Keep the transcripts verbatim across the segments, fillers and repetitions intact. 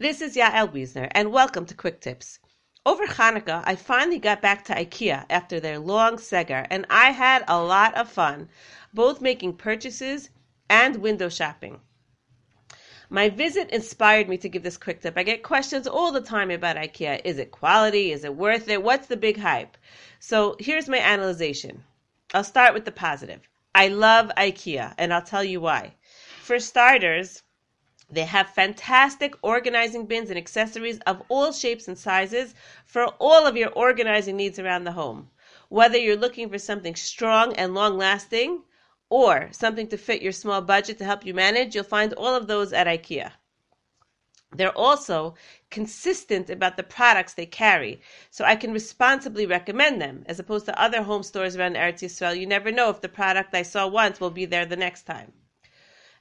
This is Yael Wiesner, and welcome to Quick Tips. Over Hanukkah, I finally got back to IKEA after their long seger, and I had a lot of fun, both making purchases and window shopping. My visit inspired me to give this quick tip. I get questions all the time about IKEA. Is it quality? Is it worth it? What's the big hype? So here's my analyzation. I'll start with the positive. I love IKEA, and I'll tell you why. For starters, they have fantastic organizing bins and accessories of all shapes and sizes for all of your organizing needs around the home. Whether you're looking for something strong and long-lasting, or something to fit your small budget to help you manage, you'll find all of those at IKEA. They're also consistent about the products they carry, so I can responsibly recommend them, as opposed to other home stores around Eretz Yisrael. You never know if the product I saw once will be there the next time.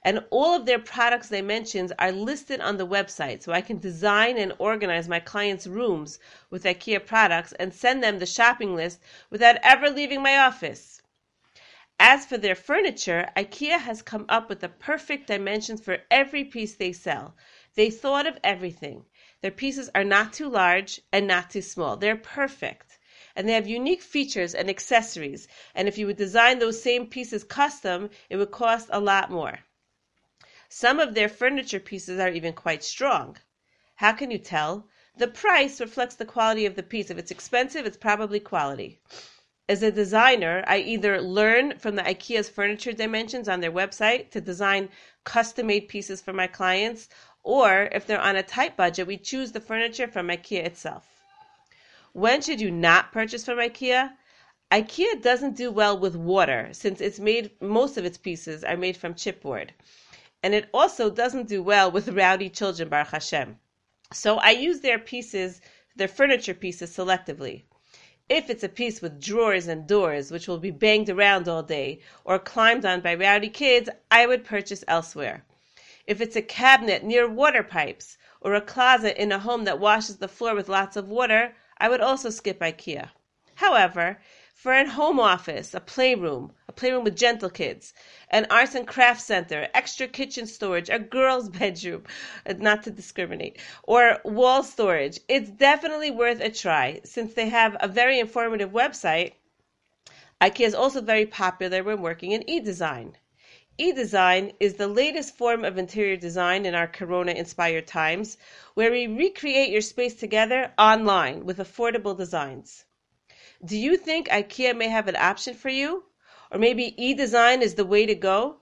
And all of their products they mentioned are listed on the website, so I can design and organize my clients' rooms with IKEA products and send them the shopping list without ever leaving my office. As for their furniture, IKEA has come up with the perfect dimensions for every piece they sell. They thought of everything. Their pieces are not too large and not too small. They're perfect. And they have unique features and accessories. And if you would design those same pieces custom, it would cost a lot more. Some of their furniture pieces are even quite strong. How can you tell? The price reflects the quality of the piece. If it's expensive, it's probably quality. As a designer, I either learn from the IKEA's furniture dimensions on their website to design custom-made pieces for my clients, or if they're on a tight budget, we choose the furniture from IKEA itself. When should you not purchase from IKEA? IKEA doesn't do well with water, since it's made most of its pieces are made from chipboard. And it also doesn't do well with rowdy children, Baruch Hashem. So I use their pieces, their furniture pieces selectively. If it's a piece with drawers and doors, which will be banged around all day or climbed on by rowdy kids, I would purchase elsewhere. If it's a cabinet near water pipes or a closet in a home that washes the floor with lots of water, I would also skip IKEA. However, for a home office, a playroom, a playroom with gentle kids, an arts and crafts center, extra kitchen storage, a girl's bedroom, not to discriminate, or wall storage, it's definitely worth a try. Since they have a very informative website, IKEA is also very popular when working in e-design. E-design is the latest form of interior design in our Corona-inspired times, where we recreate your space together online with affordable designs. Do you think IKEA may have an option for you? Or maybe e-design is the way to go?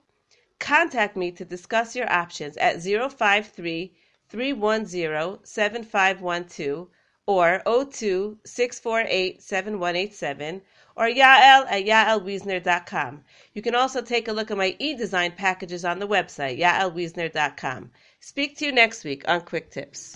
Contact me to discuss your options at zero five three, three one zero, seven five one two or zero two, six four eight, seven one eight seven or yael at yaelwiesner dot com. You can also take a look at my e-design packages on the website, yaelwiesner dot com. Speak to you next week on Quick Tips.